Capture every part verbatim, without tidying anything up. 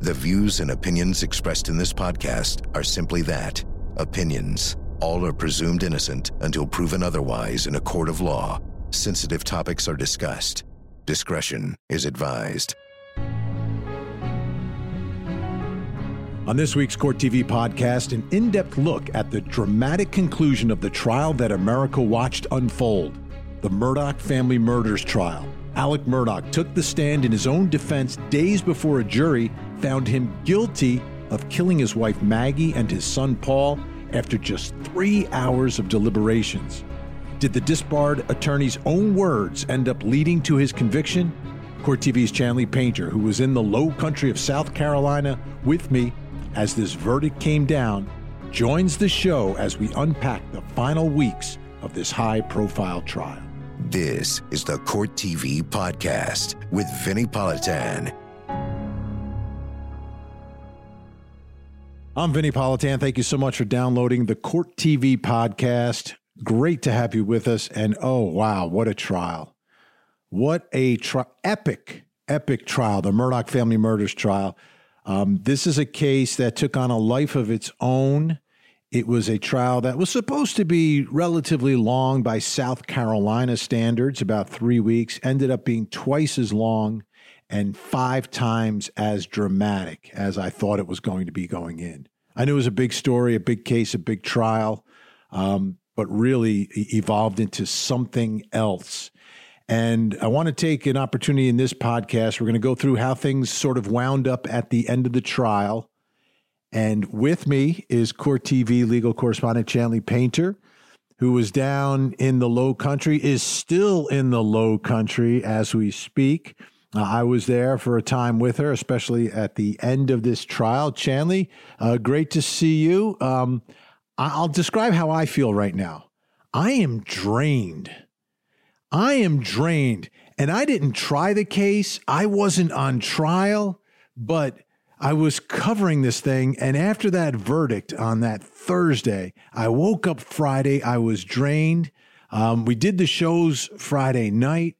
The views and opinions expressed in this podcast are simply that, opinions. All are presumed innocent until proven otherwise in a court of law. Sensitive topics are discussed. Discretion is advised. On this week's Court T V podcast, an in-depth look at the dramatic conclusion of the trial that America watched unfold, the Murdaugh Family Murders Trial. Alex Murdaugh took the stand in his own defense days before a jury found him guilty of killing his wife Maggie and his son Paul after just three hours of deliberations. Did the disbarred attorney's own words end up leading to his conviction? Court T V's Chanley Painter, who was in the low country of South Carolina with me as this verdict came down, joins the show as we unpack the final weeks of this high-profile trial. This is the Court T V Podcast with Vinny Politan. I'm Vinny Politan. Thank you so much for downloading the Court T V Podcast. Great to have you with us. And oh, wow, what a trial. What a tri- epic, epic trial, the Murdaugh Family Murders Trial. Um, this is a case that took on a life of its own. It was a trial that was supposed to be relatively long by South Carolina standards, about three weeks, ended up being twice as long and five times as dramatic as I thought it was going to be going in. I knew it was a big story, a big case, a big trial, um, but really evolved into something else. And I want to take an opportunity in this podcast. We're going to go through how things sort of wound up at the end of the trial. And with me is Court T V legal correspondent Chanley Painter, who was down in the low country, is still in the low country as we speak. Uh, I was there for a time with her, especially at the end of this trial. Chanley, uh, great to see you. Um, I'll describe how I feel right now. I am drained. I am drained, and I didn't try the case. I wasn't on trial, but I was covering this thing. And after that verdict on that Thursday, I woke up Friday. I was drained. Um, we did the shows Friday night,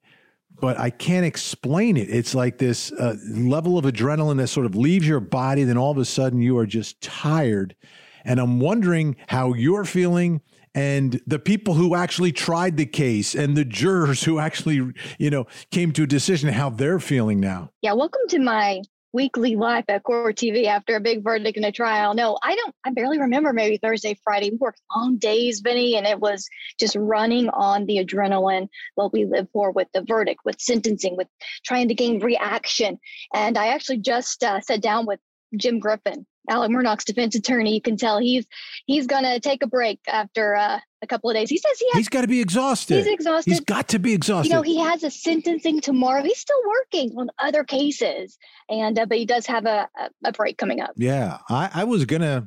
but I can't explain it. It's like this uh, level of adrenaline that sort of leaves your body. Then all of a sudden you are just tired. And I'm wondering how you're feeling, and the people who actually tried the case and the jurors who actually, you know, came to a decision, how they're feeling now. Yeah. Welcome to my weekly life at Court T V after a big verdict in a trial. No, I don't. I barely remember maybe Thursday, Friday. We worked long days, Vinny, and it was just running on the adrenaline, what we live for with the verdict, with sentencing, with trying to gain reaction. And I actually just uh, sat down with Jim Griffin, Alex Murdaugh's defense attorney. You can tell he's he's going to take a break after uh, a couple of days. He says he has, he's got to be exhausted. He's exhausted. He's got to be exhausted. You know, he has a sentencing tomorrow. He's still working on other cases, and uh, but he does have a, a break coming up. Yeah, I, I was going to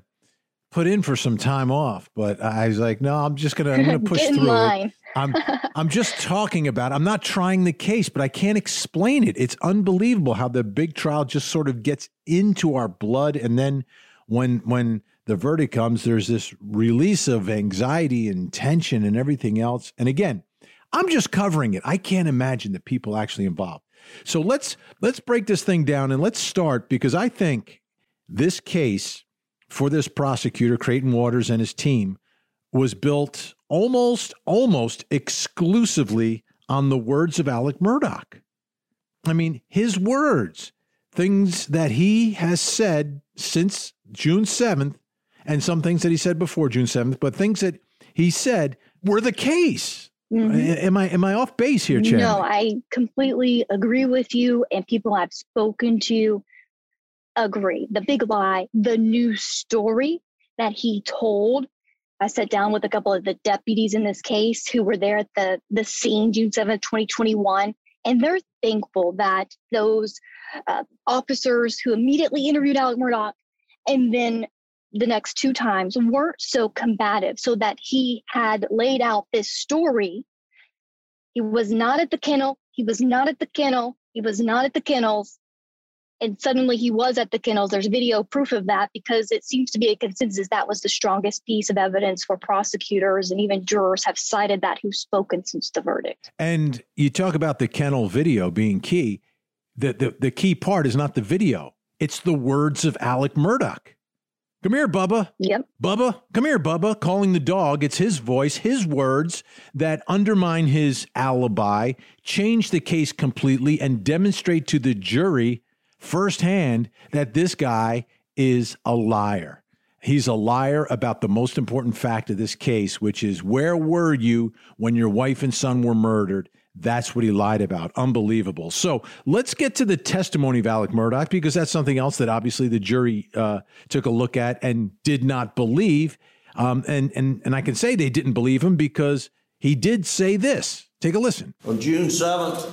put in for some time off, but I was like, no, I'm just going to I'm going to push through it. I'm I'm just talking about it. I'm not trying the case, but I can't explain it. It's unbelievable how the big trial just sort of gets into our blood. And then when when the verdict comes, there's this release of anxiety and tension and everything else. And again, I'm just covering it. I can't imagine the people actually involved. So let's let's break this thing down, and let's start, because I think this case for this prosecutor, Creighton Waters, and his team was built almost, almost exclusively on the words of Alex Murdaugh. I mean, his words, things that he has said since June seventh, and some things that he said before June seventh, but things that he said were the case. Mm-hmm. Am I am I off base here, Chad? No, I completely agree with you, and people I've spoken to agree. The big lie, the new story that he told. I sat down with a couple of the deputies in this case who were there at the, the scene June seventh, twenty twenty-one, and they're thankful that those uh, officers who immediately interviewed Alex Murdaugh and then the next two times weren't so combative, so that he had laid out this story. He was not at the kennel. He was not at the kennel. He was not at the kennels. And suddenly he was at the kennels. There's video proof of that, because it seems to be a consensus that was the strongest piece of evidence for prosecutors, and even jurors have cited that who've spoken since the verdict. And you talk about the kennel video being key. The, the, the key part is not the video. It's the words of Alex Murdaugh. Come here, Bubba. Yep. Bubba, come here, Bubba. Calling the dog. It's his voice, his words that undermine his alibi, change the case completely, and demonstrate to the jury firsthand that this guy is a liar. He's a liar about the most important fact of this case, which is where were you when your wife and son were murdered? That's what he lied about. Unbelievable. So let's get to the testimony of Alex Murdaugh, because that's something else that obviously the jury uh, took a look at and did not believe. Um, and, and, and I can say they didn't believe him because he did say this. Take a listen. On June seventh,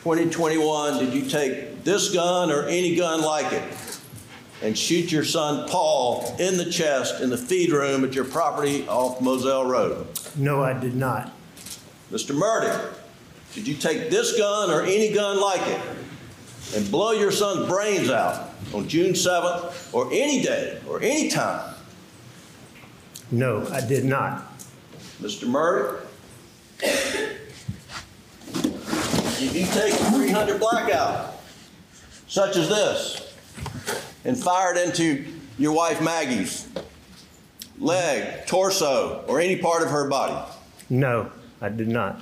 twenty twenty-one, did you take this gun or any gun like it and shoot your son Paul in the chest in the feed room at your property off Moselle Road? No, I did not. Mister Murdaugh, did you take this gun or any gun like it and blow your son's brains out on June seventh or any day or any time? No, I did not. Mister Murdaugh, did you take a three hundred blackout, such as this, and fire it into your wife Maggie's leg, torso, or any part of her body? No. I did not.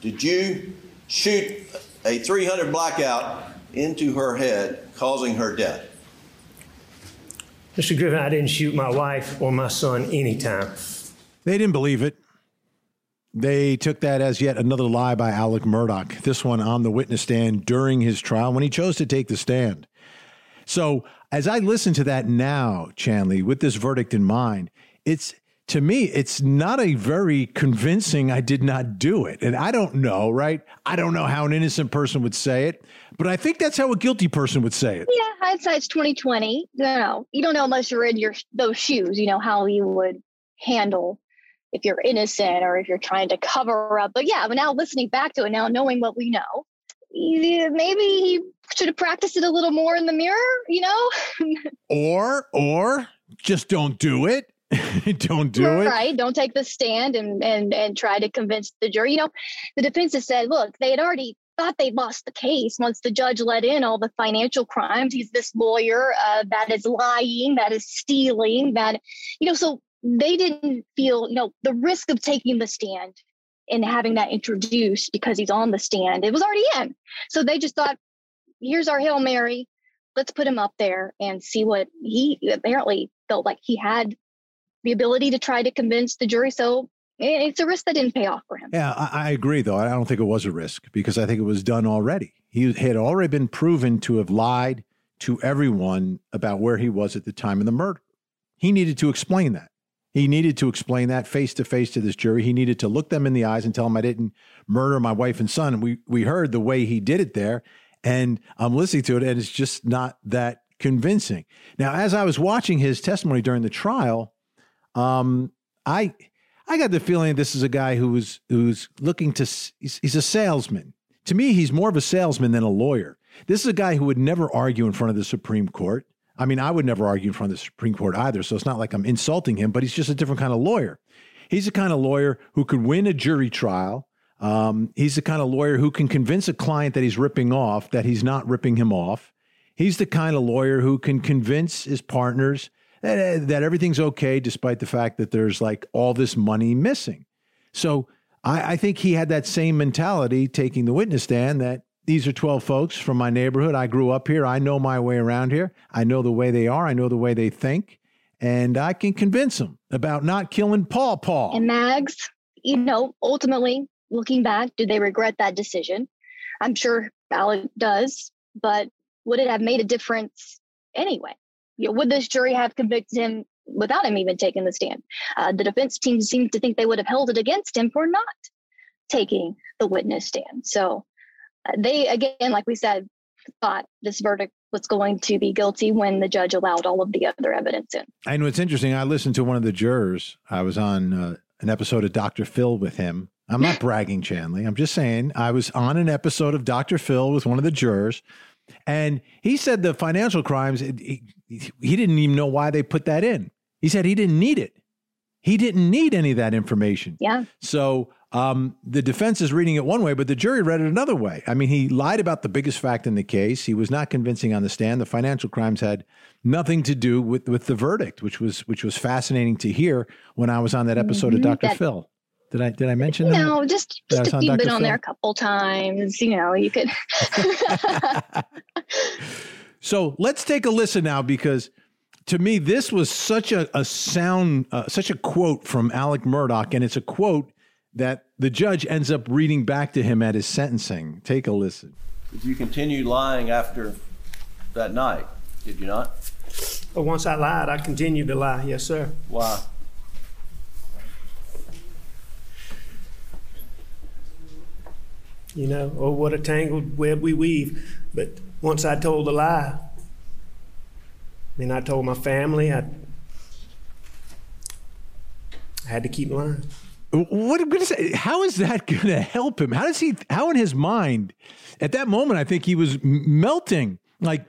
Did you shoot a three hundred blackout into her head, causing her death? Mister Griffin, I didn't shoot my wife or my son anytime. They didn't believe it. They took that as yet another lie by Alex Murdaugh, this one on the witness stand during his trial when he chose to take the stand. So as I listen to that now, Chanley, with this verdict in mind, it's to me, it's not a very convincing, I did not do it. And I don't know, right? I don't know how an innocent person would say it, but I think that's how a guilty person would say it. Yeah, hindsight's twenty twenty. You know, you don't know unless you're in your those shoes, you know, how you would handle if you're innocent or if you're trying to cover up. But yeah, but now listening back to it, now knowing what we know, maybe he should have practiced it a little more in the mirror, you know? or, or just don't do it. Don't do right. it. Right. Don't take the stand and, and, and try to convince the jury. You know, the defense has said, look, they had already thought they lost the case once the judge let in all the financial crimes. He's this lawyer uh, that is lying, that is stealing, that, you know, so they didn't feel, you know, the risk of taking the stand and having that introduced because he's on the stand. It was already in. So they just thought, here's our Hail Mary. Let's put him up there and see what he apparently felt like he had the ability to try to convince the jury. So it's a risk that didn't pay off for him. Yeah, I, I agree, though. I don't think it was a risk because I think it was done already. He had already been proven to have lied to everyone about where he was at the time of the murder. He needed to explain that. He needed to explain that face to face to this jury. He needed to look them in the eyes and tell them I didn't murder my wife and son. And we, we heard the way he did it there. And I'm listening to it, and it's just not that convincing. Now, as I was watching his testimony during the trial, Um, I, I got the feeling this is a guy who was, who's looking to, he's, he's a salesman. To me, he's more of a salesman than a lawyer. This is a guy who would never argue in front of the Supreme Court. I mean, I would never argue in front of the Supreme Court either. So it's not like I'm insulting him, but he's just a different kind of lawyer. He's the kind of lawyer who could win a jury trial. Um, he's the kind of lawyer who can convince a client that he's ripping off, that he's not ripping him off. He's the kind of lawyer who can convince his partners That, that everything's okay, despite the fact that there's like all this money missing. So I, I think he had that same mentality taking the witness stand that these are twelve folks from my neighborhood. I grew up here. I know my way around here. I know the way they are. I know the way they think. And I can convince them about not killing Paul Paul. And Mags, you know, ultimately looking back, do they regret that decision? I'm sure Alex does, but would it have made a difference anyway? Would this jury have convicted him without him even taking the stand? Uh, the defense team seemed to think they would have held it against him for not taking the witness stand. So uh, they, again, like we said, thought this verdict was going to be guilty when the judge allowed all of the other evidence in. And what's interesting, I listened to one of the jurors. I was on uh, an episode of Doctor Phil with him. I'm not bragging, Chanley. I'm just saying I was on an episode of Doctor Phil with one of the jurors. And he said the financial crimes, he, he didn't even know why they put that in. He said he didn't need it. He didn't need any of that information. Yeah. So Um, the defense is reading it one way, but the jury read it another way. I mean, he lied about the biggest fact in the case. He was not convincing on the stand. The financial crimes had nothing to do with, with the verdict, which was which was fascinating to hear when I was on that episode mm-hmm. of Doctor That, Phil. Did I did I mention you that? No, just, just a few bit Phil? On there a couple times. You know, you could. So let's take a listen now, because to me, this was such a, a sound, uh, such a quote from Alex Murdaugh, and it's a quote that the judge ends up reading back to him at his sentencing. Take a listen. Did you continue lying after that night? Did you not? But once I lied, I continued to lie. Yes, sir. Why? You know, oh, what a tangled web we weave. But once I told a lie, I mean, I told my family, I, I had to keep lying. What, what is, how is that going to help him? How does he, how in his mind, at that moment, I think he was melting. Like,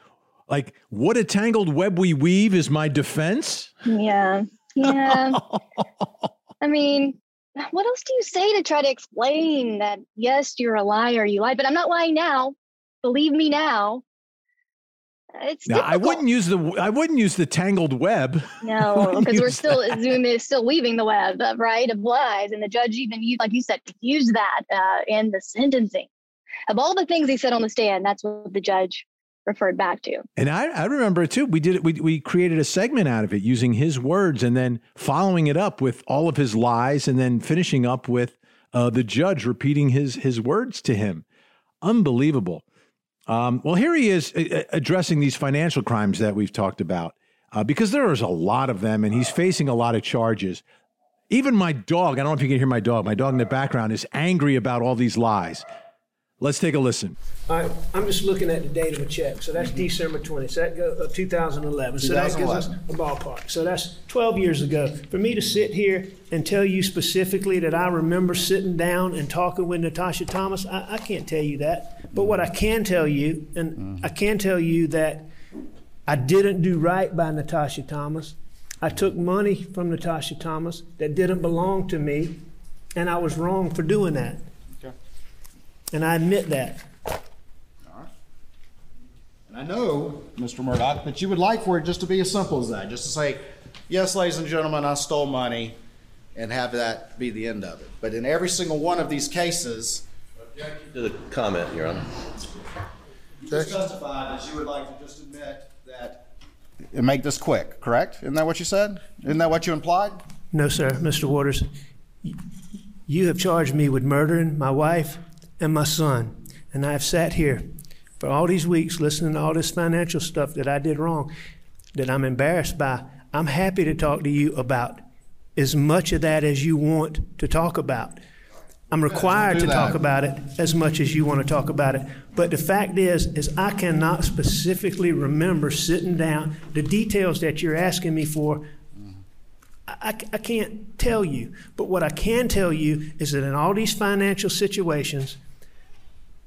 like what a tangled web we weave is my defense. Yeah. Yeah. I mean, what else do you say to try to explain that? Yes, you're a liar. You lied, but I'm not lying now. Believe me now. It's now, I wouldn't use the I wouldn't use the tangled web. No, because we're still Zoom is still weaving the web, right, of lies. And the judge even used, like you said, used that uh, in the sentencing. Of all the things he said on the stand, that's what the judge referred back to. And I, I remember it too. We did it. We we created a segment out of it using his words and then following it up with all of his lies and then finishing up with uh, the judge repeating his his words to him. Unbelievable. Um, well, here he is uh, addressing these financial crimes that we've talked about, uh, because there is a lot of them and he's facing a lot of charges. Even my dog, I don't know if you can hear my dog. My dog in the background is angry about all these lies. Let's take a listen. All right, I'm just looking at the date of a check. So that's mm-hmm. December twentieth, so that goes, uh, two thousand eleven. So that gives us a ballpark. So that's twelve years ago. For me to sit here and tell you specifically that I remember sitting down and talking with Natasha Thomas, I, I can't tell you that. But what I can tell you, and mm-hmm. I can tell you that I didn't do right by Natasha Thomas. I took money from Natasha Thomas that didn't belong to me, and I was wrong for doing that. And I admit that. All right. And I know, Mister Murdaugh, that you would like for it just to be as simple as that, just to say, yes, ladies and gentlemen, I stole money, and have that be the end of it. But in every single one of these cases... Objection to the comment, Your Honor. You just justified that you would like to just admit that... And make this quick, correct? Isn't that what you said? Isn't that what you implied? No, sir, Mister Waters. You have charged me with murdering my wife and my son, and I've sat here for all these weeks listening to all this financial stuff that I did wrong, that I'm embarrassed by. I'm happy to talk to you about as much of that as you want to talk about. I'm required to talk about it as much as you want to talk about it. But the fact is, is I cannot specifically remember sitting down. The details that you're asking me for, I, I can't tell you. But what I can tell you is that in all these financial situations,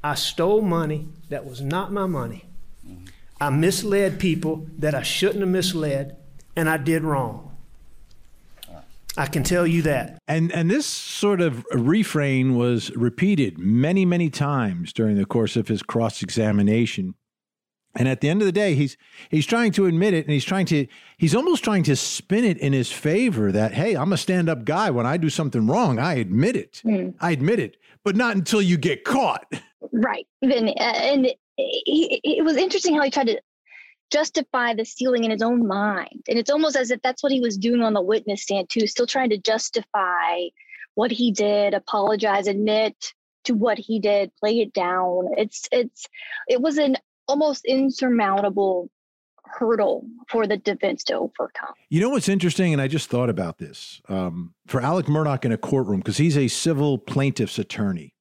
I stole money that was not my money. Mm-hmm. I misled people that I shouldn't have misled, and I did wrong. Right. I can tell you that. And and this sort of refrain was repeated many, many times during the course of his cross-examination. And at the end of the day, he's he's trying to admit it, and he's trying to he's almost trying to spin it in his favor that, hey, I'm a stand-up guy. When I do something wrong, I admit it. Mm. I admit it, but not until you get caught. Right. And, and he, it was interesting how he tried to justify the stealing in his own mind. And it's almost as if that's what he was doing on the witness stand, too, still trying to justify what he did, apologize, admit to what he did, play it down. It's it's it was an almost insurmountable hurdle for the defense to overcome. You know what's interesting, and I just thought about this, um, for Alex Murdaugh in a courtroom, because he's a civil plaintiff's attorney.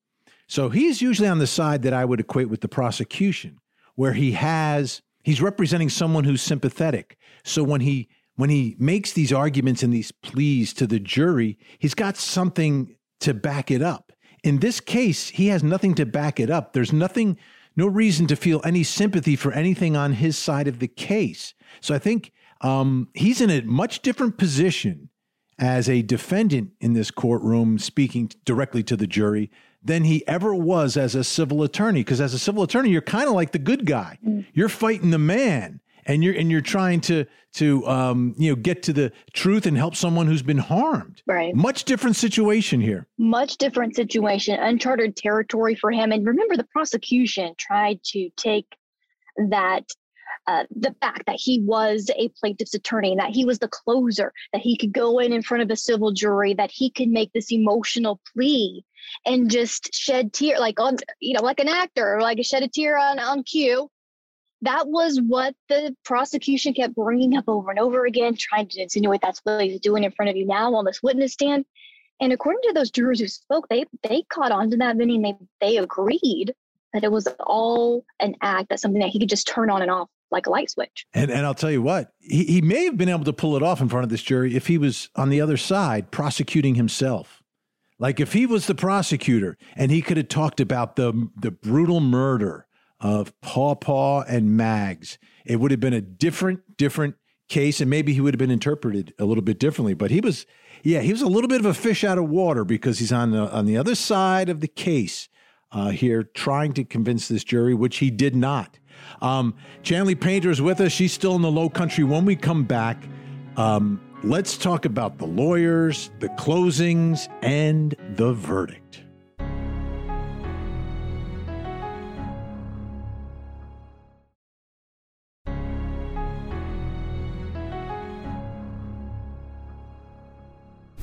So he's usually on the side that I would equate with the prosecution, where he has, he's representing someone who's sympathetic. So when he when he makes these arguments and these pleas to the jury, he's got something to back it up. In this case, he has nothing to back it up. There's nothing, no reason to feel any sympathy for anything on his side of the case. So I think um, he's in a much different position as a defendant in this courtroom speaking directly to the jury than he ever was as a civil attorney. Because as a civil attorney, you're kind of like the good guy. You're fighting the man, and you're and you're trying to to um, you know, get to the truth and help someone who's been harmed. Right. Much different situation here. Much different situation, uncharted territory for him. And remember, the prosecution tried to take that. Uh, the fact that he was a plaintiff's attorney and that he was the closer, that he could go in in front of a civil jury, that he could make this emotional plea and just shed tear, like on, you know, like an actor, like shed a tear on, on cue. That was what the prosecution kept bringing up over and over again, trying to insinuate that's what he's doing in front of you now on this witness stand. And according to those jurors who spoke, they they caught on to that, Vinny, and they, they agreed that it was all an act, that's something that he could just turn on and off like a light switch. And and I'll tell you what, he, he may have been able to pull it off in front of this jury if he was on the other side prosecuting himself. Like if he was the prosecutor and he could have talked about the the brutal murder of Paw Paw and Mags, it would have been a different, different case. And maybe he would have been interpreted a little bit differently. But he was, yeah, he was a little bit of a fish out of water because he's on the, on the other side of the case uh, here trying to convince this jury, which he did not. Um, Chanley Painter is with us. She's still in the Low Country. When we come back, um, let's talk about the lawyers, the closings, and the verdict.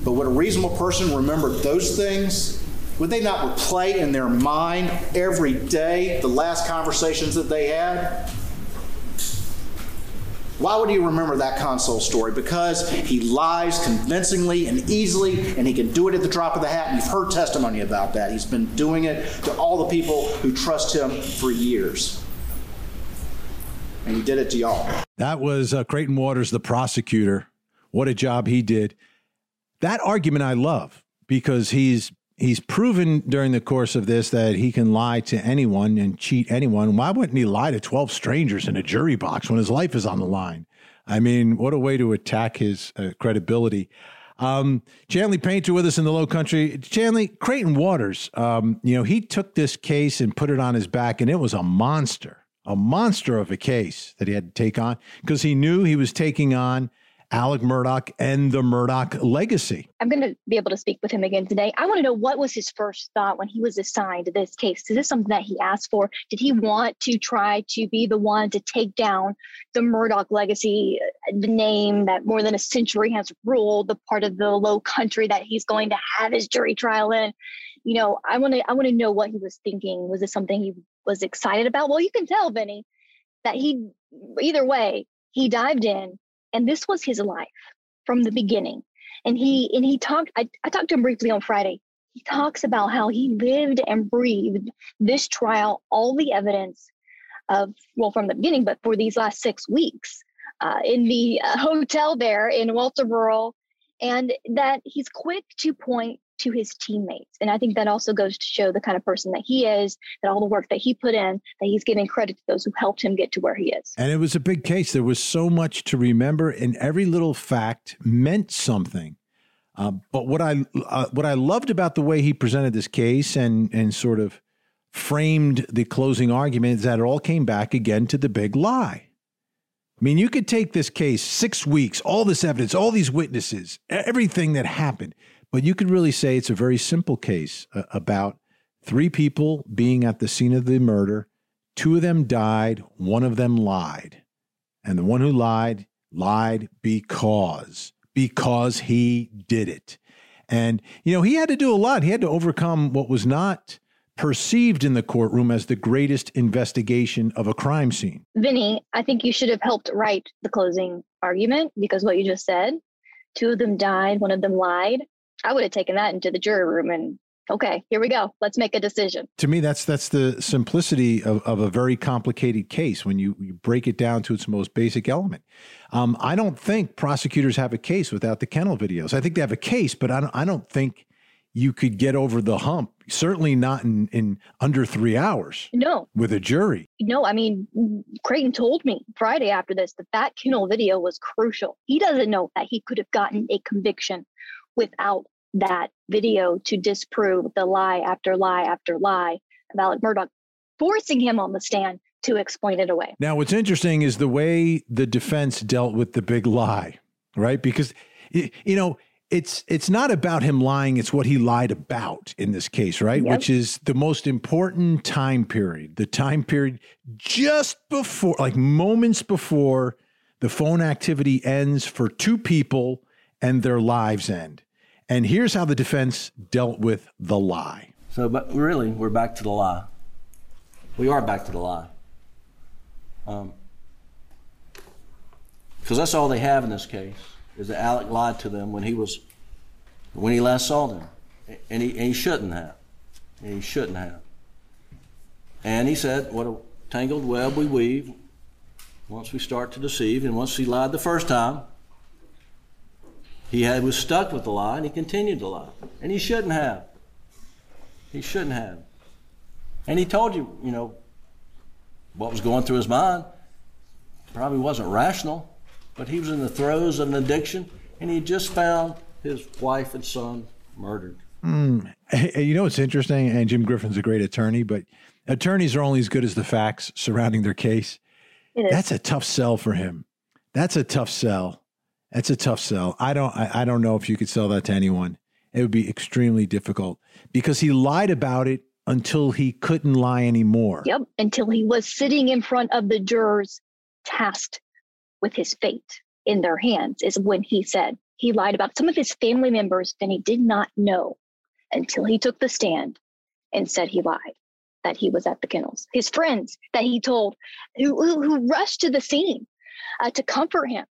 But would a reasonable person remember those things? Would they not replay in their mind every day the last conversations that they had? Why would he remember that console story? Because he lies convincingly and easily, and he can do it at the drop of the hat. And you've heard testimony about that. He's been doing it to all the people who trust him for years. And he did it to y'all. That was uh, Creighton Waters, the prosecutor. What a job he did. That argument I love, because he's He's proven during the course of this that he can lie to anyone and cheat anyone. Why wouldn't he lie to twelve strangers in a jury box when his life is on the line? I mean, what a way to attack his uh, credibility. Um, Chanley Painter with us in the Low Country. Chanley, Creighton Waters, um, you know, he took this case and put it on his back, and it was a monster, a monster of a case that he had to take on because he knew he was taking on Alex Murdaugh and the Murdaugh legacy. I'm going to be able to speak with him again today. I want to know, what was his first thought when he was assigned this case? Is this something that he asked for? Did he want to try to be the one to take down the Murdaugh legacy, the name that more than a century has ruled the part of the Low Country that he's going to have his jury trial in? You know, I want to I want to know what he was thinking. Was this something he was excited about? Well, you can tell, Vinny, that he, either way, he dived in. And this was his life from the beginning. And he and he talked, I, I talked to him briefly on Friday. He talks about how he lived and breathed this trial, all the evidence of, well, from the beginning, but for these last six weeks uh, in the uh, hotel there in Walterboro, and that he's quick to point to his teammates. And I think that also goes to show the kind of person that he is, that all the work that he put in, that he's giving credit to those who helped him get to where he is. And it was a big case. There was so much to remember, and every little fact meant something. Uh, but what I uh, what I loved about the way he presented this case and and sort of framed the closing argument is that it all came back again to the big lie. I mean, you could take this case, six weeks, all this evidence, all these witnesses, everything that happened. But you could really say it's a very simple case uh, about three people being at the scene of the murder. Two of them died. One of them lied. And the one who lied, lied because, because he did it. And, you know, he had to do a lot. He had to overcome what was not perceived in the courtroom as the greatest investigation of a crime scene. Vinny, I think you should have helped write the closing argument, because what you just said, two of them died, one of them lied. I would have taken that into the jury room and, okay, here we go. Let's make a decision. To me, that's that's the simplicity of, of a very complicated case when you, you break it down to its most basic element. Um, I don't think prosecutors have a case without the kennel videos. I think they have a case, but I don't, I don't think you could get over the hump, certainly not in, in under three hours. No. With a jury. No, I mean, Creighton told me Friday after this that that kennel video was crucial. He doesn't know that he could have gotten a conviction without that video to disprove the lie after lie after lie about Alex Murdaugh, forcing him on the stand to explain it away. Now, what's interesting is the way the defense dealt with the big lie, right? Because, you know, It's it's not about him lying. It's what he lied about in this case, right? Yep. Which is the most important time period, the time period just before, like moments before the phone activity ends for two people and their lives end. And here's how the defense dealt with the lie. So, but really, we're back to the lie. We are back to the lie. Um, because that's all they have in this case. Is that Alec lied to them when he was, when he last saw them, and he and he shouldn't have, and he shouldn't have. And he said, "What a tangled web we weave, once we start to deceive." And once he lied the first time, he had was stuck with the lie, and he continued to lie, and he shouldn't have. He shouldn't have. And he told you, you know, what was going through his mind. Probably wasn't rational. But he was in the throes of an addiction, and he just found his wife and son murdered. Mm. You know, it's interesting, and Jim Griffin's a great attorney, but attorneys are only as good as the facts surrounding their case. That's a tough sell for him. That's a tough sell. That's a tough sell. I don't, I, I don't know if you could sell that to anyone. It would be extremely difficult because he lied about it until he couldn't lie anymore. Yep, until he was sitting in front of the jurors tasked with his fate in their hands is when he said he lied about some of his family members and he did not know until he took the stand and said he lied, that he was at the kennels. His friends that he told, who, who, who rushed to the scene uh, to comfort him,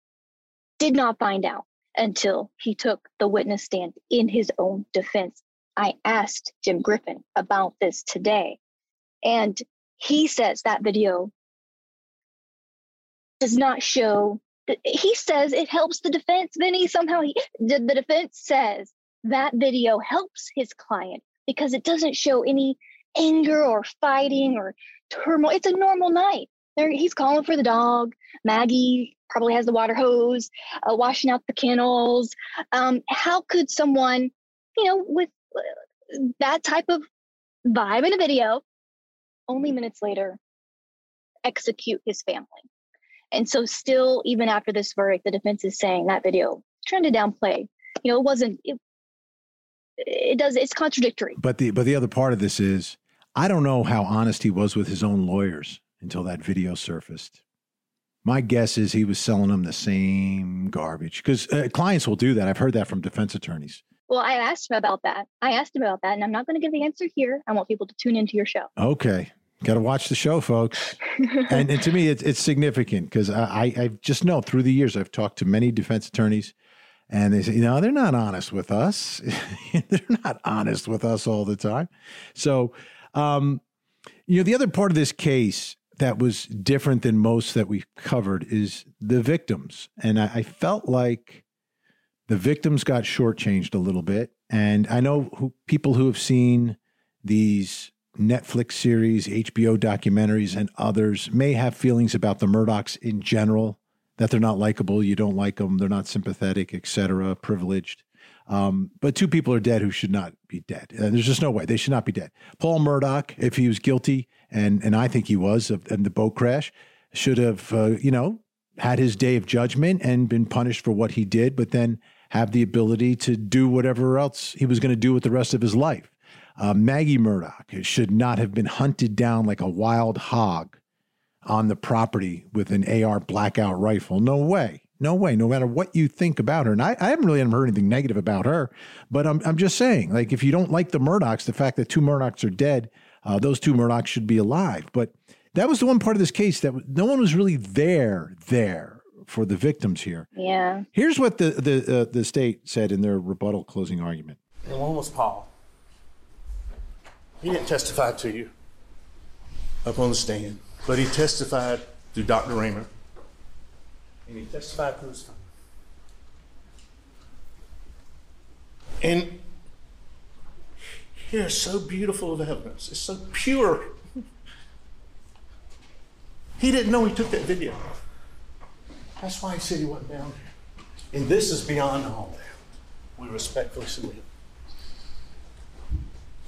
did not find out until he took the witness stand in his own defense. I asked Jim Griffin about this today, and he says that video does not show, he says it helps the defense. Vinny, somehow he, the defense says that video helps his client because it doesn't show any anger or fighting or turmoil. It's a normal night. They're, he's calling for the dog. Maggie probably has the water hose, uh, washing out the kennels. Um, how could someone, you know, with uh, that type of vibe in a video, only minutes later, execute his family? And so still, even after this verdict, the defense is saying that video trying to downplay. You know, it wasn't, it, it does, it's contradictory. But the, but the other part of this is, I don't know how honest he was with his own lawyers until that video surfaced. My guess is he was selling them the same garbage because uh, clients will do that. I've heard that from defense attorneys. Well, I asked him about that. I asked him about that, and I'm not going to give the answer here. I want people to tune into your show. Okay. Got to watch the show, folks. And, and to me, it's, it's significant because I, I, I just know through the years I've talked to many defense attorneys and they say, you know, they're not honest with us. They're not honest with us all the time. So, um, you know, the other part of this case that was different than most that we've covered is the victims. And I, I felt like the victims got shortchanged a little bit. And I know who, people who have seen these Netflix series, H B O documentaries, and others may have feelings about the Murdaughs in general, that they're not likable, you don't like them, they're not sympathetic, et cetera, privileged. Um, but two people are dead who should not be dead. And there's just no way. They should not be dead. Paul Murdaugh, if he was guilty, and and I think he was, of, in the boat crash, should have, uh, you know, had his day of judgment and been punished for what he did, but then have the ability to do whatever else he was going to do with the rest of his life. Uh, Maggie Murdaugh should not have been hunted down like a wild hog on the property with an A R blackout rifle. No way. No way. No matter what you think about her. And I, I haven't really heard anything negative about her, but I'm, I'm just saying, like, if you don't like the Murdaughs, the fact that two Murdaughs are dead, uh, those two Murdaughs should be alive. But that was the one part of this case that no one was really there, there for the victims here. Yeah. Here's what the, the, uh, the state said in their rebuttal closing argument. The one was Paul. He didn't testify to you up on the stand, but he testified through Doctor Raymond, and he testified through his phone. And Here's so beautiful of evidence. It's so pure. He didn't know he took that video. That's why he said he wasn't down there. And this is beyond all that. We respectfully submit.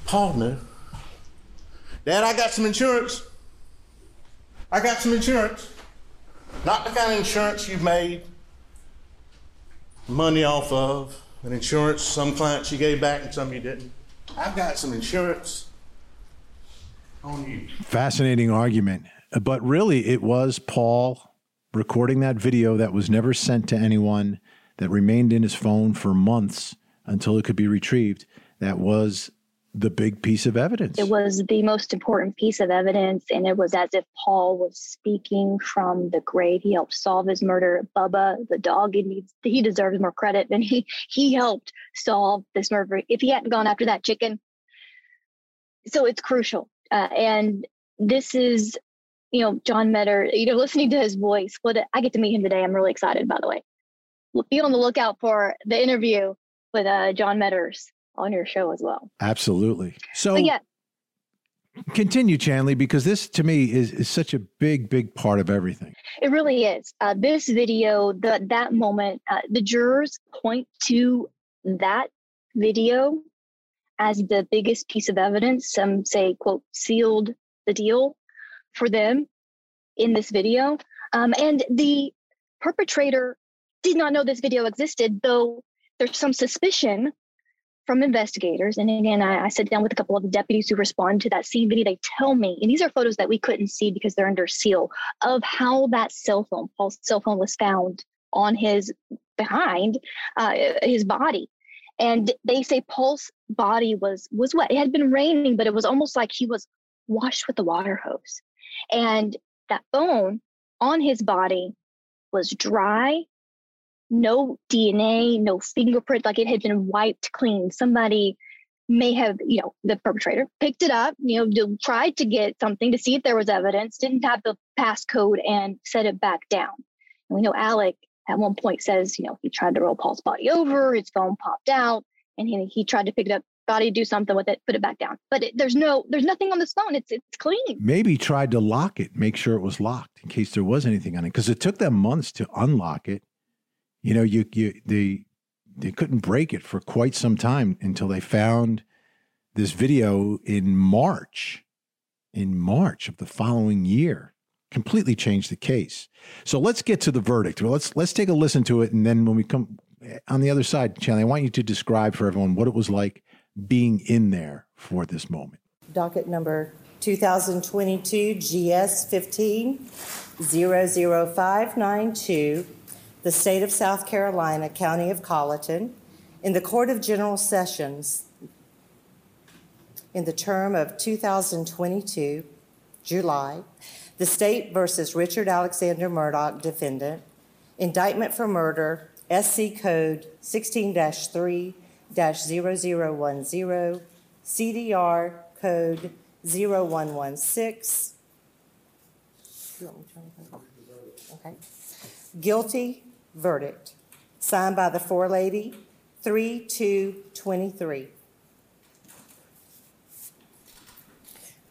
Paul knew. Dad, I got some insurance. I got some insurance. Not the kind of insurance you've made money off of. An insurance, some clients you gave back and some you didn't. I've got some insurance on you. Fascinating argument. But really, it was Paul recording that video that was never sent to anyone, that remained in his phone for months until it could be retrieved. That was the big piece of evidence. It was the most important piece of evidence, and it was as if Paul was speaking from the grave. He helped solve his murder. Bubba, the dog, he needs, he deserves more credit than he, he helped solve this murder. If he hadn't gone after that chicken. So it's crucial. Uh, and this is, you know, John Metters, you know, listening to his voice. What I get to meet him today. I'm really excited, by the way. Be on the lookout for the interview with uh, John Metters on your show as well. Absolutely. So but yeah, continue, Chanley, because this to me is, is such a big, big part of everything. It really is. Uh, this video, the, that moment, uh, the jurors point to that video as the biggest piece of evidence. Some say, quote, sealed the deal for them in this video. Um, and the perpetrator did not know this video existed, though there's some suspicion from investigators. And again, I, I sat down with a couple of the deputies who responded to that scene video. They tell me, and these are photos that we couldn't see because they're under seal, of how that cell phone, Paul's cell phone, was found on his behind uh, his body. And they say Paul's body was was wet. It had been raining, but it was almost like he was washed with the water hose. And that phone on his body was dry. No D N A, no fingerprint, like it had been wiped clean. Somebody may have, you know, the perpetrator picked it up, you know, tried to get something to see if there was evidence, didn't have the passcode and set it back down. And we know Alec at one point says, you know, he tried to roll Paul's body over, his phone popped out, and he, he tried to pick it up, thought he'd do something with it, put it back down. But it, there's no, there's nothing on this phone. It's it's clean. Maybe tried to lock it, make sure it was locked in case there was anything on it, because it took them months to unlock it. You know, you you they they couldn't break it for quite some time until they found this video in March, in March of the following year. Completely changed the case. So let's get to the verdict. Well, let's let's take a listen to it, and then when we come on the other side, Chanley, I want you to describe for everyone what it was like being in there for this moment. Docket number two thousand twenty-two G S fifteen oh oh five ninety-two. The State of South Carolina, County of Colleton, in the Court of General Sessions in the term of two thousand twenty-two, July, the State versus Richard Alexander Murdaugh, defendant, indictment for murder, S C Code sixteen dash three dash zero zero one zero, C D R Code zero one one six. Okay. Guilty verdict, signed by the forelady, three two twenty-three.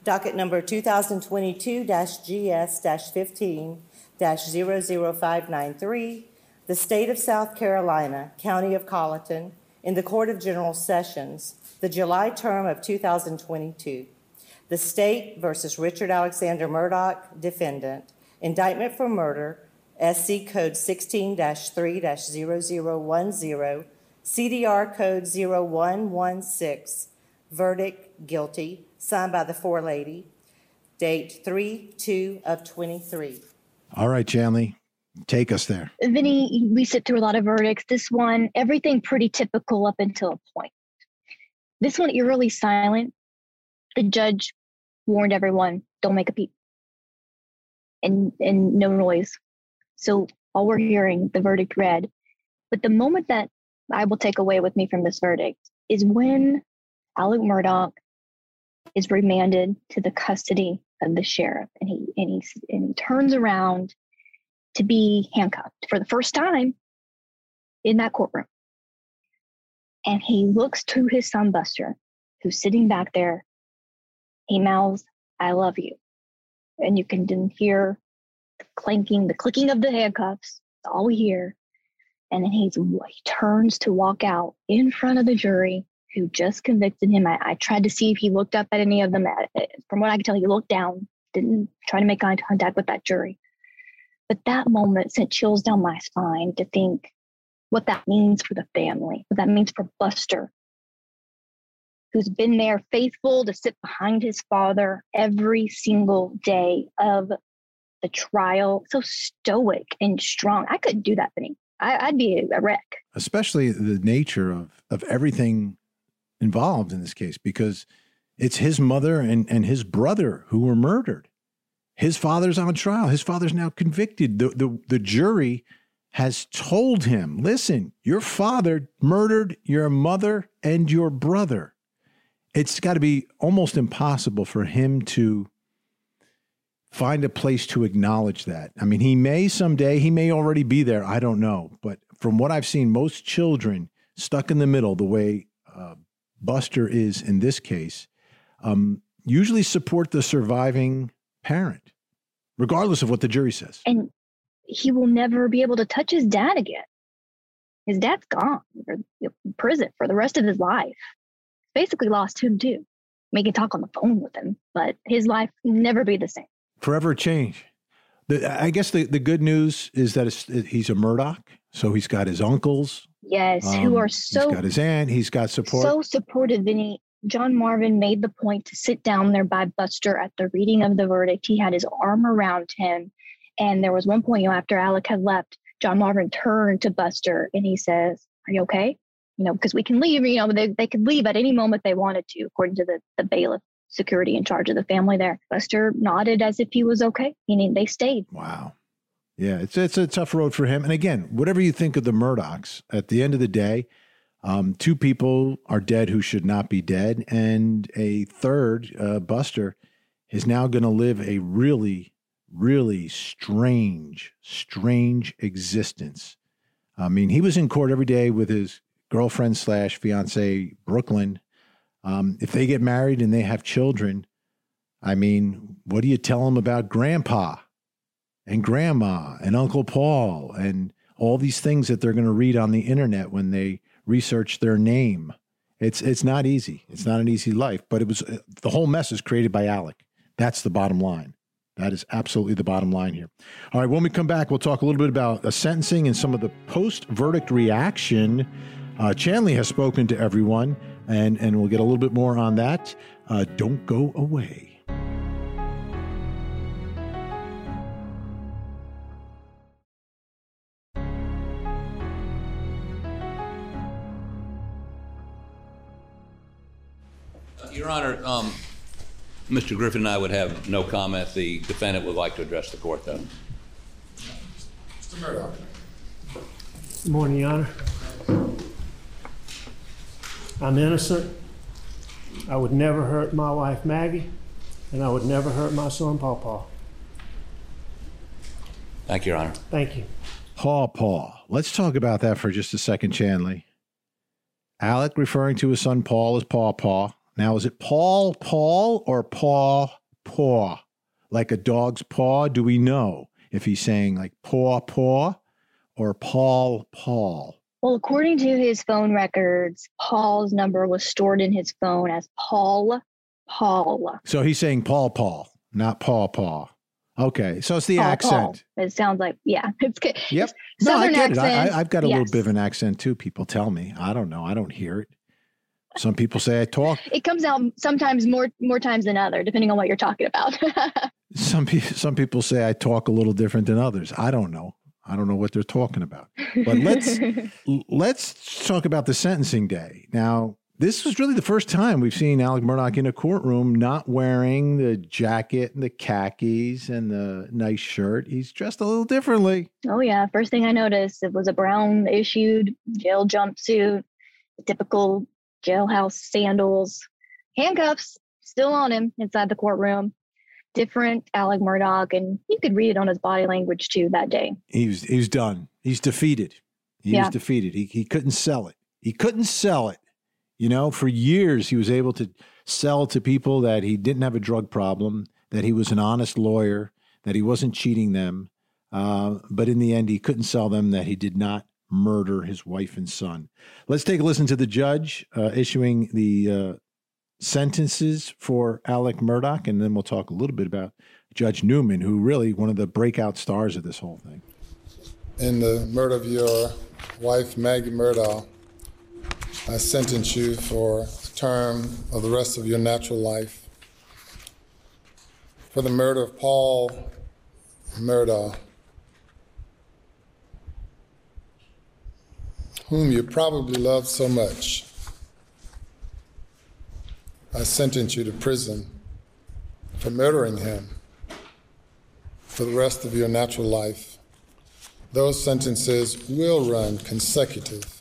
Docket number two thousand twenty-two G S fifteen oh oh five ninety-three, the State of South Carolina, County of Colleton, in the Court of General Sessions, the July term of two thousand twenty-two. The State versus Richard Alexander Murdaugh, defendant, indictment for murder, S C Code sixteen dash three dash zero zero one zero, C D R Code zero one one six, verdict guilty, signed by the forelady, date three two of twenty-three. All right, Chanley, take us there. Vinny, we sit through a lot of verdicts. This one, everything pretty typical up until a point. This one, eerily silent. The judge warned everyone, don't make a peep. And, and no noise. So all we're hearing, the verdict read. But the moment that I will take away with me from this verdict is when Alex Murdaugh is remanded to the custody of the sheriff. And he and he, and he turns around to be handcuffed for the first time in that courtroom. And he looks to his son, Buster, who's sitting back there. He mouths, "I love you." And you can then hear the clanking, the clicking of the handcuffs. That's all we hear. And then he's, he turns to walk out in front of the jury who just convicted him. I, I tried to see if he looked up at any of them. From what I could tell, he looked down, didn't try to make eye contact with that jury. But that moment sent chills down my spine to think what that means for the family, what that means for Buster, who's been there faithful to sit behind his father every single day of the trial, so stoic and strong. I couldn't do that, Vinny. I, I'd be a wreck. Especially the nature of, of everything involved in this case, because it's his mother and, and his brother who were murdered. His father's on trial. His father's now convicted. The, the, the jury has told him, listen, your father murdered your mother and your brother. It's got to be almost impossible for him to find a place to acknowledge that. I mean, he may someday, he may already be there. I don't know. But from what I've seen, most children stuck in the middle the way uh, Buster is in this case, um, usually support the surviving parent, regardless of what the jury says. And he will never be able to touch his dad again. His dad's gone, or in prison for the rest of his life. Basically lost him too. We can talk on the phone with him, but his life will never be the same. Forever change. The, I guess the, the good news is that it's, he's a Murdaugh, so he's got his uncles. Yes, um, who are so... He's got his aunt, he's got support. So supportive, Vinny. John Marvin made the point to sit down there by Buster at the reading of the verdict. He had his arm around him, and there was one point, you know, after Alec had left, John Marvin turned to Buster, and he says, "Are you okay?" You know, because we can leave, you know, they, they could leave at any moment they wanted to, according to the, the bailiff. Security in charge of the family there. Buster nodded as if he was okay. Meaning they stayed. Wow. Yeah, it's it's a tough road for him. And again, whatever you think of the Murdaughs, at the end of the day, um, two people are dead who should not be dead. And a third, uh, Buster, is now going to live a really, really strange, strange existence. I mean, he was in court every day with his girlfriend slash fiance, Brooklyn. Um, if they get married and they have children, I mean, what do you tell them about grandpa and grandma and Uncle Paul and all these things that they're going to read on the internet when they research their name? It's it's not easy. It's not an easy life, but it was uh, the whole mess is created by Alec. That's the bottom line. That is absolutely the bottom line here. All right, when we come back, we'll talk a little bit about the sentencing and some of the post-verdict reaction. Uh, Chanley has spoken to everyone. And and we'll get a little bit more on that. Uh, don't go away. Your Honor, um, Mister Griffin and I would have no comment. The defendant would like to address the court, though. Mister Murdaugh. Good morning, Your Honor. I'm innocent. I would never hurt my wife, Maggie, and I would never hurt my son, Paw Paw. Thank you, Your Honor. Thank you. Paw Paw. Let's talk about that for just a second, Chanley. Alec referring to his son, Paul, as Paw Paw. Now, is it Paul Paul or Paw Paw? Like a dog's paw? Do we know if he's saying like Paw Paw or Paul Paul? Well, according to his phone records, Paul's number was stored in his phone as Paul Paul. So he's saying Paul Paul, not Paw Paw. Okay, so it's the Paul, accent. Paul. It sounds like, yeah. It's good. Yep. It's no, Southern I get accent. It. I, I've got a yes. little bit of an accent too, people tell me. I don't know. I don't hear it. Some people say I talk. It comes out sometimes more more times than other, depending on what you're talking about. some, pe- some people say I talk a little different than others. I don't know. I don't know what they're talking about, but let's let's talk about the sentencing day. Now, this was really the first time we've seen Alec Murdaugh in a courtroom not wearing the jacket and the khakis and the nice shirt. He's dressed a little differently. Oh, yeah. First thing I noticed, it was a brown issued jail jumpsuit, typical jailhouse sandals, handcuffs still on him inside the courtroom. Different Alec Murdaugh, and you could read it on his body language too that day. He was, he was done. He's defeated. He yeah. was defeated. He he couldn't sell it. He couldn't sell it. You know, for years he was able to sell to people that he didn't have a drug problem, that he was an honest lawyer, that he wasn't cheating them. Uh, but in the end, he couldn't sell them that he did not murder his wife and son. Let's take a listen to the judge uh, issuing the uh, sentences for Alex Murdaugh, and then we'll talk a little bit about Judge Newman, who really one of the breakout stars of this whole thing. In the murder of your wife, Maggie Murdaugh, I sentence you for a term of the rest of your natural life. For the murder of Paul Murdaugh, whom you probably loved so much, I sentence you to prison for murdering him for the rest of your natural life. Those sentences will run consecutive.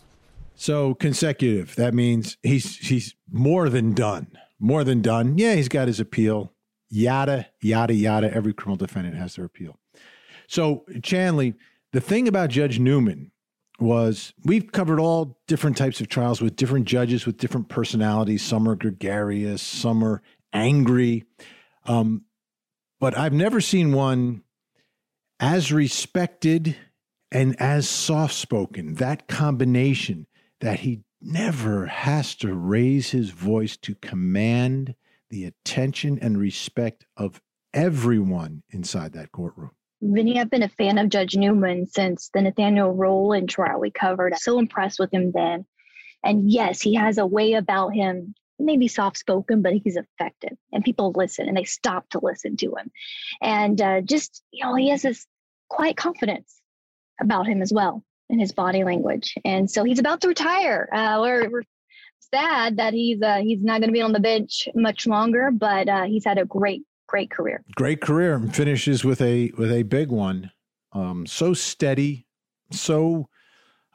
So consecutive, that means he's he's more than done, more than done. Yeah, he's got his appeal, yada, yada, yada. Every criminal defendant has their appeal. So Chanley, the thing about Judge Newman was we've covered all different types of trials with different judges, with different personalities. Some are gregarious, some are angry. Um, but I've never seen one as respected and as soft-spoken, that combination, that he never has to raise his voice to command the attention and respect of everyone inside that courtroom. Vinny, I've been a fan of Judge Newman since the Nathaniel Rowland trial we covered. I'm so impressed with him then. And yes, he has a way about him, maybe soft-spoken, but he's effective. And people listen, and they stop to listen to him. And uh, just, you know, he has this quiet confidence about him as well, in his body language. And so he's about to retire. Uh, we're, we're sad that he's uh, he's not going to be on the bench much longer, but uh, he's had a great, great career. Great career, and finishes with a with a big one. Um, so steady, so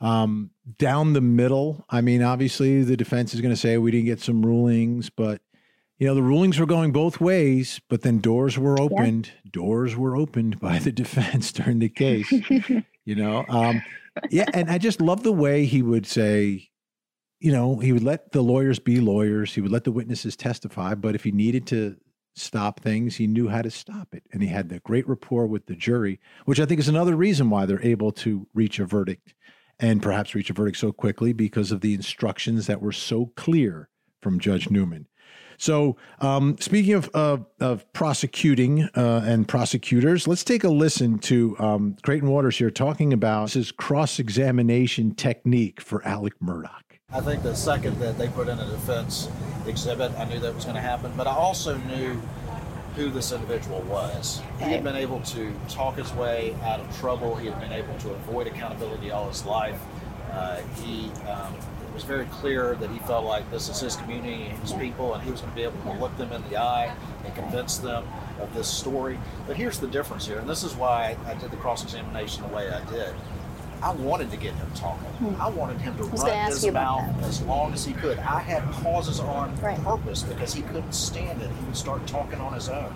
um, down the middle. I mean, obviously the defense is going to say we didn't get some rulings, but you know the rulings were going both ways. But then doors were opened. Yeah. Doors were opened by the defense during the case. You know. Um, yeah, and I just love the way he would say, you know, he would let the lawyers be lawyers. He would let the witnesses testify, but if he needed to stop things, he knew how to stop it. And he had that great rapport with the jury, which I think is another reason why they're able to reach a verdict and perhaps reach a verdict so quickly, because of the instructions that were so clear from Judge Newman. So um, speaking of, of, of prosecuting uh, and prosecutors, let's take a listen to um, Creighton Waters here talking about his cross-examination technique for Alex Murdaugh. I think the second that they put in a defense exhibit, I knew that was going to happen, but I also knew who this individual was. He had been able to talk his way out of trouble. He had been able to avoid accountability all his life. Uh, he... Um, It was very clear that he felt like this is his community and his people, and he was going to be able to look them in the eye and convince them of this story. But here's the difference here, and this is why I did the cross-examination the way I did. I wanted to get him talking. Hmm. I wanted him to run his mouth as long as he could. I had pauses on right. purpose because he couldn't stand it. He would start talking on his own.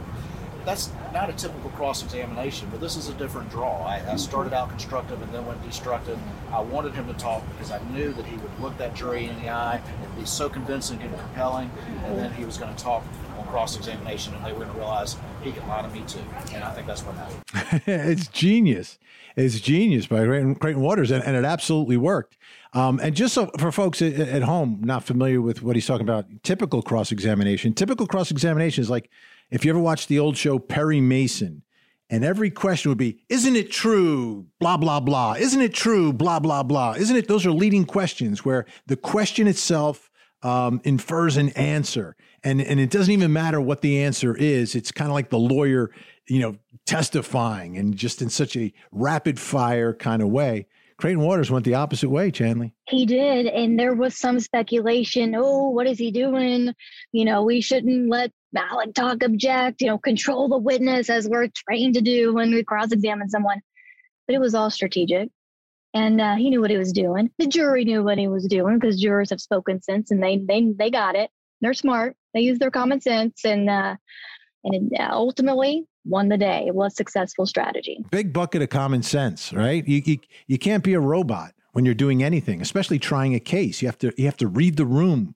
That's not a typical cross-examination, but this is a different draw. I, I started out constructive and then went destructive. I wanted him to talk because I knew that he would look that jury in the eye and be so convincing and compelling, and then he was going to talk on cross-examination and they were going to realize he could lie to me too, and I think that's what happened. It's genius. It's genius by Creighton Waters, and, and it absolutely worked. Um, and just so for folks at, at home not familiar with what he's talking about, typical cross-examination, typical cross-examination is like, if you ever watched the old show Perry Mason, and every question would be, isn't it true, blah, blah, blah, isn't it true, blah, blah, blah, isn't it? Those are leading questions where the question itself um, infers an answer, and, and it doesn't even matter what the answer is. It's kind of like the lawyer, you know, testifying, and just in such a rapid fire kind of way. Creighton Waters went the opposite way, Chanley. He did, and there was some speculation, oh, what is he doing? You know, we shouldn't let Alex talk, object, you know, control the witness as we're trained to do when we cross-examine someone. But it was all strategic, and uh, he knew what he was doing. The jury knew what he was doing because jurors have spoken since, and they they they got it. They're smart. They use their common sense, and uh, and it ultimately won the day. It was a successful strategy. Big bucket of common sense, right? You you, you can't be a robot when you're doing anything, especially trying a case. You have to you have to read the room.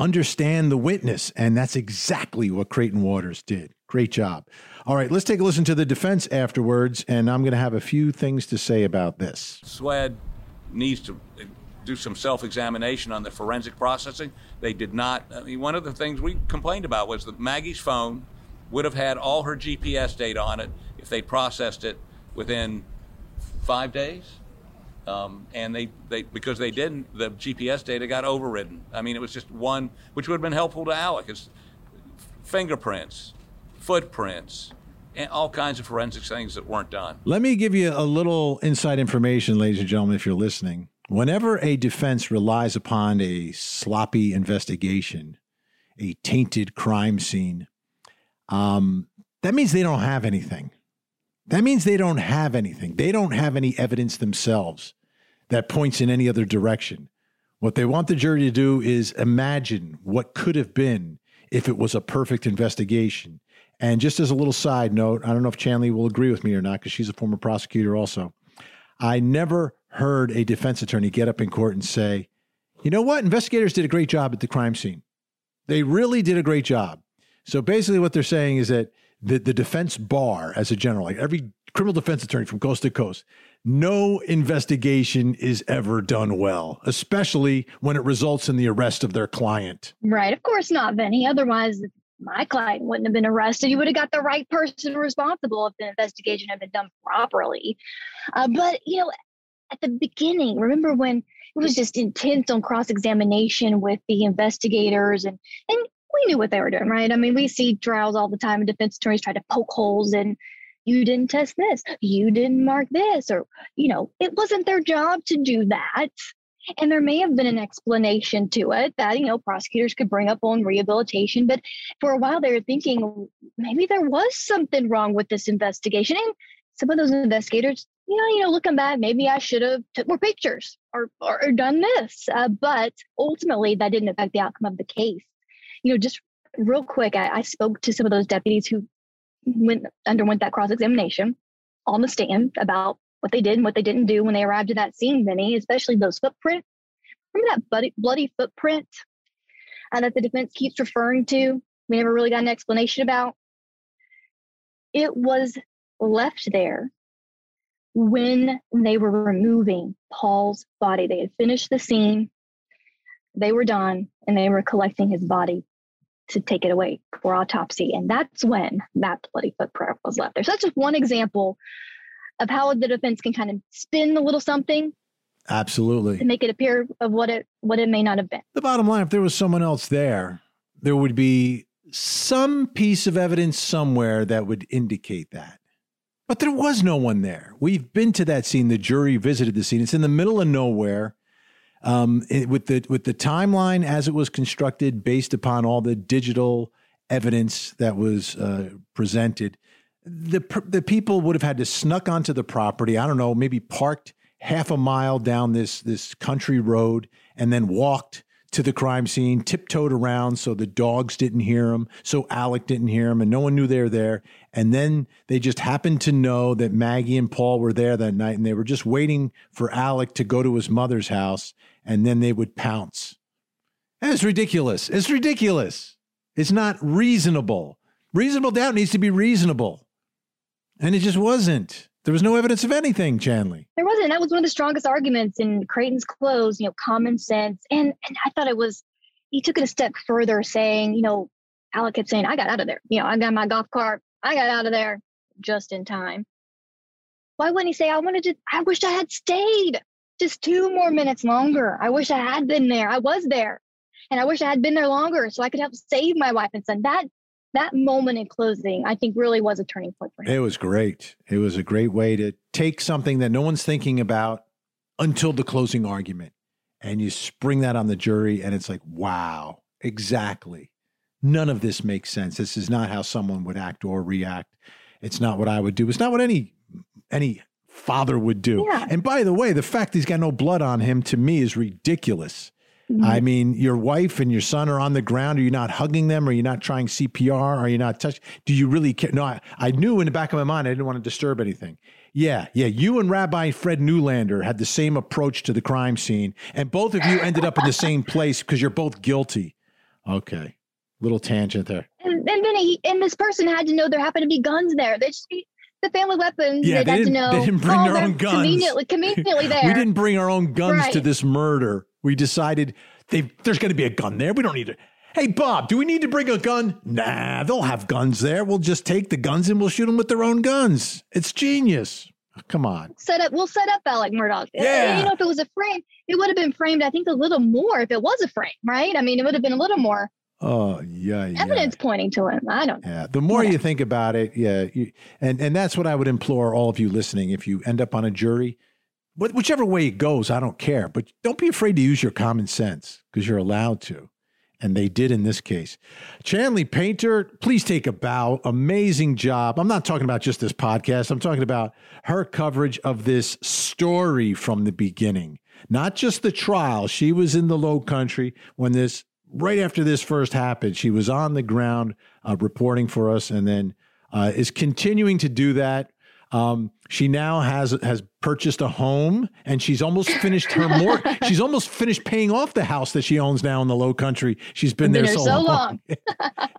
understand the witness. And that's exactly what Creighton Waters did. Great job. All right, let's take a listen to the defense afterwards, and I'm going to have a few things to say about this. SWAD needs to do some self-examination on the forensic processing. They did not. I mean, one of the things we complained about was that Maggie's phone would have had all her G P S data on it if they processed it within five days. Um, and they, they, because they didn't, the G P S data got overridden. I mean, it was just one, which would have been helpful to Alex. It's fingerprints, footprints, and all kinds of forensic things that weren't done. Let me give you a little inside information, ladies and gentlemen, if you're listening. Whenever a defense relies upon a sloppy investigation, a tainted crime scene, um, that means they don't have anything. That means they don't have anything. They don't have any evidence themselves that points in any other direction. What they want the jury to do is imagine what could have been if it was a perfect investigation. And just as a little side note, I don't know if Chanley will agree with me or not, because she's a former prosecutor also. I never heard a defense attorney get up in court and say, you know what? Investigators did a great job at the crime scene. They really did a great job. So basically what they're saying is that The, the defense bar as a general, like every criminal defense attorney from coast to coast, no investigation is ever done well, especially when it results in the arrest of their client. Right. Of course not, Vinny. Otherwise, my client wouldn't have been arrested. You would have got the right person responsible if the investigation had been done properly. Uh, but, you know, at the beginning, remember when it was just intense on cross-examination with the investigators and, and, we knew what they were doing, right? I mean, we see trials all the time and defense attorneys try to poke holes in, you didn't test this, you didn't mark this, or, you know, it wasn't their job to do that. And there may have been an explanation to it that, you know, prosecutors could bring up on rehabilitation. But for a while, they were thinking maybe there was something wrong with this investigation. And some of those investigators, you know, you know, looking back, maybe I should have took more pictures or, or, or done this. Uh, but ultimately, that didn't affect the outcome of the case. You know, just real quick, I, I spoke to some of those deputies who went underwent that cross-examination on the stand about what they did and what they didn't do when they arrived at that scene, Vinny, especially those footprints. Remember that bloody, bloody footprint uh, that the defense keeps referring to? We never really got an explanation about. It was left there when they were removing Paul's body. They had finished the scene. They were done, and they were collecting his body to take it away for autopsy. And that's when that bloody footprint was left there. So that's just one example of how the defense can kind of spin a little something. Absolutely. To make it appear of what it what it may not have been. The bottom line, if there was someone else there, there would be some piece of evidence somewhere that would indicate that. But there was no one there. We've been to that scene. The jury visited the scene. It's in the middle of nowhere. Um, it, with the with the timeline as it was constructed, based upon all the digital evidence that was uh, presented, the the people would have had to snuck onto the property. I don't know, maybe parked half a mile down this this country road and then walked to the crime scene, tiptoed around so the dogs didn't hear him, so Alec didn't hear him, and no one knew they were there. And then they just happened to know that Maggie and Paul were there that night, and they were just waiting for Alec to go to his mother's house, and then they would pounce. That's ridiculous. It's ridiculous. It's not reasonable. Reasonable doubt needs to be reasonable. And it just wasn't. There was no evidence of anything, Chanley. There wasn't. That was one of the strongest arguments in Creighton's close, you know, common sense. And and I thought it was, he took it a step further saying, you know, Alec kept saying, I got out of there. You know, I got my golf cart. I got out of there just in time. Why wouldn't he say, I wanted to, I wish I had stayed just two more minutes longer. I wish I had been there. I was there. And I wish I had been there longer so I could help save my wife and son. That That moment in closing, I think, really was a turning point for him. It was great. It was a great way to take something that no one's thinking about until the closing argument, and you spring that on the jury, and it's like, wow, exactly. None of this makes sense. This is not how someone would act or react. It's not what I would do. It's not what any any father would do. Yeah. And by the way, the fact he's got no blood on him, to me, is ridiculous. I mean, your wife and your son are on the ground. Are you not hugging them? Are you not trying C P R? Are you not touching? Do you really care? No, I, I knew in the back of my mind, I didn't want to disturb anything. Yeah, yeah. You and Rabbi Fred Newlander had the same approach to the crime scene, and both of you ended up in the same place because you're both guilty. Okay. Little tangent there. And then Vinny, and this person had to know there happened to be guns there. They just the family weapons. Yeah, they, they, didn't, had to know, they didn't bring oh, their own guns. Conveniently, conveniently there. We didn't bring our own guns right. to this murder. We decided they there's going to be a gun there. We don't need to. Hey, Bob, do we need to bring a gun? Nah, they'll have guns there. We'll just take the guns and we'll shoot them with their own guns. It's genius. Come on. Set up. We'll set up Alex Murdaugh. Yeah. You know, if it was a frame, it would have been framed, I think, a little more if it was a frame, right? I mean, it would have been a little more. Oh, yeah, yeah. Evidence pointing to him. I don't know. Yeah. The more yeah. you think about it, yeah. You, and, and that's what I would implore all of you listening. If you end up on a jury, what, whichever way it goes, I don't care. But don't be afraid to use your common sense because you're allowed to. And they did in this case. Chanley Painter, please take a bow. Amazing job. I'm not talking about just this podcast. I'm talking about her coverage of this story from the beginning. Not just the trial. She was in the Low Country when this, right after this first happened, she was on the ground uh, reporting for us and then uh, is continuing to do that. Um, she now has has purchased a home, and she's almost finished her mort- she's almost finished paying off the house that she owns now in the Low Country. She's been, been there, there so, so long. long.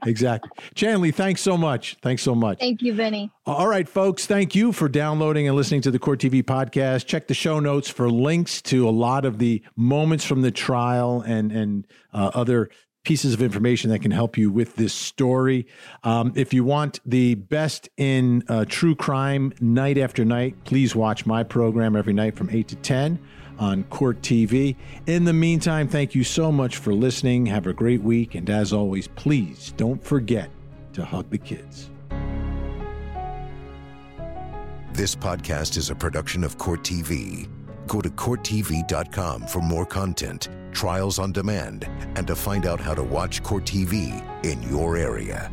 Exactly. Chanley, thanks so much. Thanks so much. Thank you, Vinny. All right, folks. Thank you for downloading and listening to the Court T V podcast. Check the show notes for links to a lot of the moments from the trial and and uh, other pieces of information that can help you with this story. Um, if you want the best in uh, true crime night after night, please watch my program every night from eight to ten on Court T V. In the meantime, thank you so much for listening. Have a great week. And as always, please don't forget to hug the kids. This podcast is a production of Court T V. Go to court t v dot com for more content, trials on demand, and to find out how to watch Court T V in your area.